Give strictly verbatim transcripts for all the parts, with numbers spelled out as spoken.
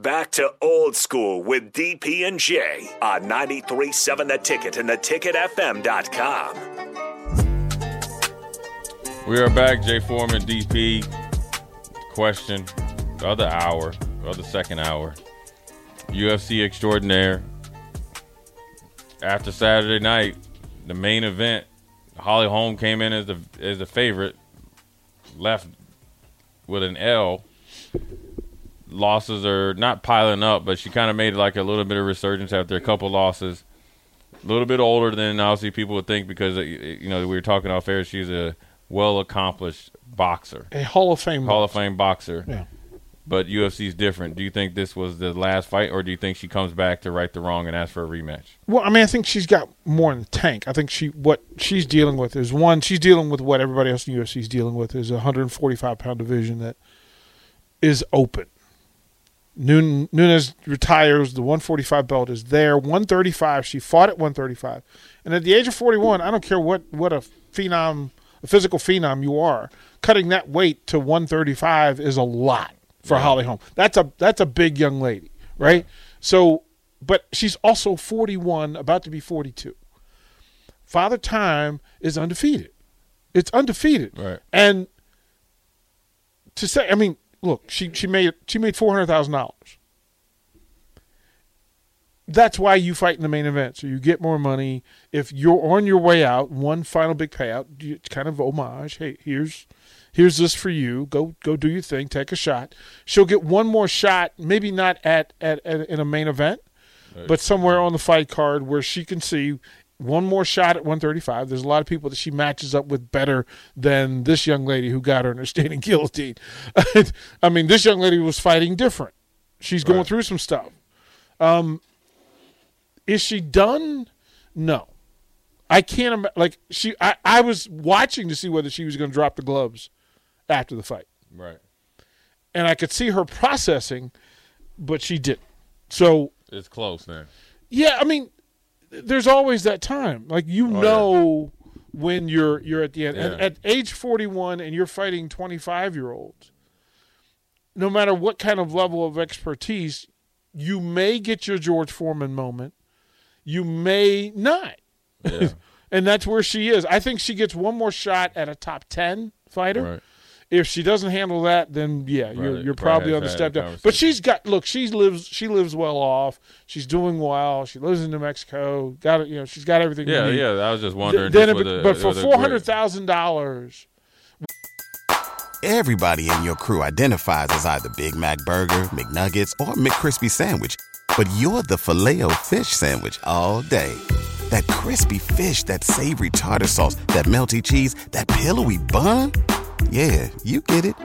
Back to Old School with D P and Jay on ninety-three point seven The Ticket and the ticket f m dot com. We are back. Jay Foreman, D P. Question. The other hour, the other second hour. U F C extraordinaire. After Saturday night, the main event, Holly Holm came in as the as the favorite, left with an L. Losses are not piling up, but she kind of made like a little bit of resurgence after a couple losses. A little bit older than obviously people would think because, you know, we were talking off air. She's a well-accomplished boxer. A Hall of Fame Hall boxer. of Fame boxer. Yeah. But U F C's different. Do you think this was the last fight, or do you think she comes back to right the wrong and ask for a rematch? Well, I mean, I think she's got more in the tank. I think she what she's dealing with is, one, she's dealing with what everybody else in the U F C is dealing with, is a one forty-five pound division that is open. Nunes retires. The one forty-five belt is there. one thirty-five, she fought at one thirty-five. And at the age of forty-one, I don't care what, what a phenom, a physical phenom you are, cutting that weight to one thirty-five is a lot for yeah. Holly Holm. That's a that's a big young lady, right? Yeah. So, but she's also forty-one, about to be forty-two. Father Time is undefeated. It's undefeated. Right. And to say, I mean, look, she she made she made four hundred thousand dollars. That's why you fight in the main event, so you get more money. If you're on your way out, one final big payout, it's kind of homage. Hey, here's here's this for you. Go go do your thing. Take a shot. She'll get one more shot, maybe not at at, at in a main event, right, but somewhere on the fight card where she can see one more shot at one thirty-five. There's a lot of people that she matches up with better than this young lady who got her in her standing guillotine. I mean, this young lady was fighting different. She's going right. through some stuff. Um, is she done? No. I can't imagine. Like, she, I, I was watching to see whether she was going to drop the gloves after the fight. Right. And I could see her processing, but she didn't. So it's close now. Yeah, I mean, there's always that time. Like, you oh, know yeah. when you're you're at the end. Yeah. At, at age forty-one and you're fighting twenty-five-year-olds, no matter what kind of level of expertise, you may get your George Foreman moment. You may not. Yeah. And that's where she is. I think she gets one more shot at a top ten fighter. Right. If she doesn't handle that, then, yeah, right. you're, you're probably, probably on the step down. But she's got – look, she lives she lives well off. She's doing well. She lives in New Mexico. Got it, you know, she's got everything. Yeah, yeah, I was just wondering. Th- just it, the, but for four hundred thousand dollars – everybody in your crew identifies as either Big Mac Burger, McNuggets, or McCrispy Sandwich. But you're the Filet-O-Fish Sandwich all day. That crispy fish, that savory tartar sauce, that melty cheese, that pillowy bun – yeah, you get it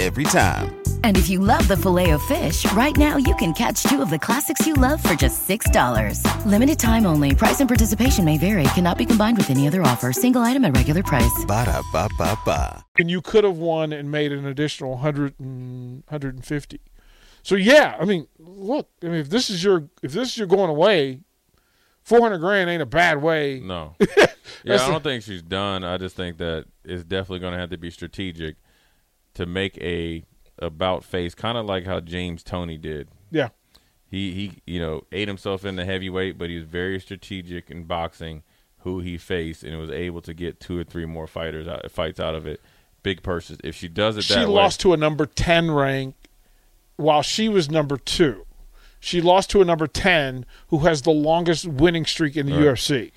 every time. And if you love the Filet-O-Fish, right now you can catch two of the classics you love for just six dollars. Limited time only. Price and participation may vary. Cannot be combined with any other offer. Single item at regular price. Ba-da-ba-ba-ba. And you could have won and made an additional one hundred and one hundred fifty. So yeah, I mean, look, I mean, if this is your if this is your going away, four hundred grand ain't a bad way. No. Yeah, I don't think she's done. I just think that it's definitely going to have to be strategic to make a about face, kind of like how James Toney did. Yeah. He, he you know, ate himself in the heavyweight, but he was very strategic in boxing who he faced and was able to get two or three more fighters out, fights out of it, big purses. If she does it that way. She lost to a number ten rank while she was number two. She lost to a number ten who has the longest winning streak in the right. U F C.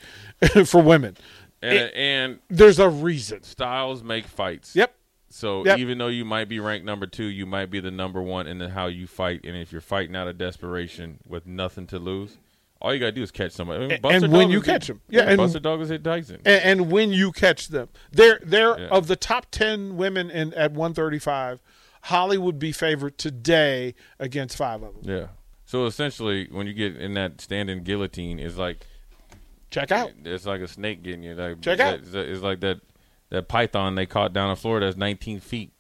For women. And, it, and there's a reason. Styles make fights. Yep. So yep. even though you might be ranked number two, you might be the number one in the how you fight. And if you're fighting out of desperation with nothing to lose, all you got to do is catch somebody. I mean, Buster and Douglas when you hit, catch them. Yeah, yeah, and Buster Douglas hit Tyson. And, and when you catch them. They're, they're yeah. Of the top ten women in at one thirty-five, Holly would be favored today against five of them. Yeah. So essentially, when you get in that standing guillotine, it's like check out. It's like a snake getting you. Like, check out. It's, it's like that that python they caught down in Florida. That's nineteen feet.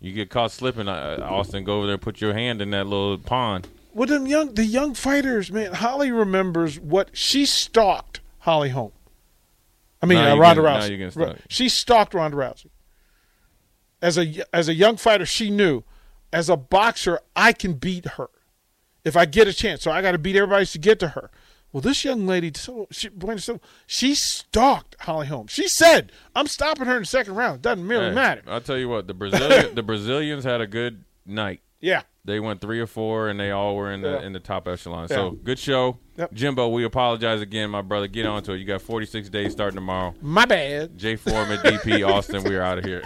You get caught slipping, Austin. Go over there, and put your hand in that little pond. Well, them young the young fighters, man. Holly remembers what she stalked Holly Holm. I mean, uh, Ronda can, Rousey. She stalked Ronda Rousey. As a as a young fighter, she knew. As a boxer, I can beat her if I get a chance. So I got to beat everybody to get to her. Well, this young lady, so she, so she stalked Holly Holm. She said, "I'm stopping her in the second round. It doesn't really hey, matter." I'll tell you what, the Brazilian the Brazilians had a good night. Yeah, they went three or four, and they all were in the yeah. in the top echelon. Yeah. So good show, yep. Jimbo. We apologize again, my brother. Get on to it. You got forty-six days starting tomorrow. My bad. Jay Foreman, D P, Austin. We are out of here.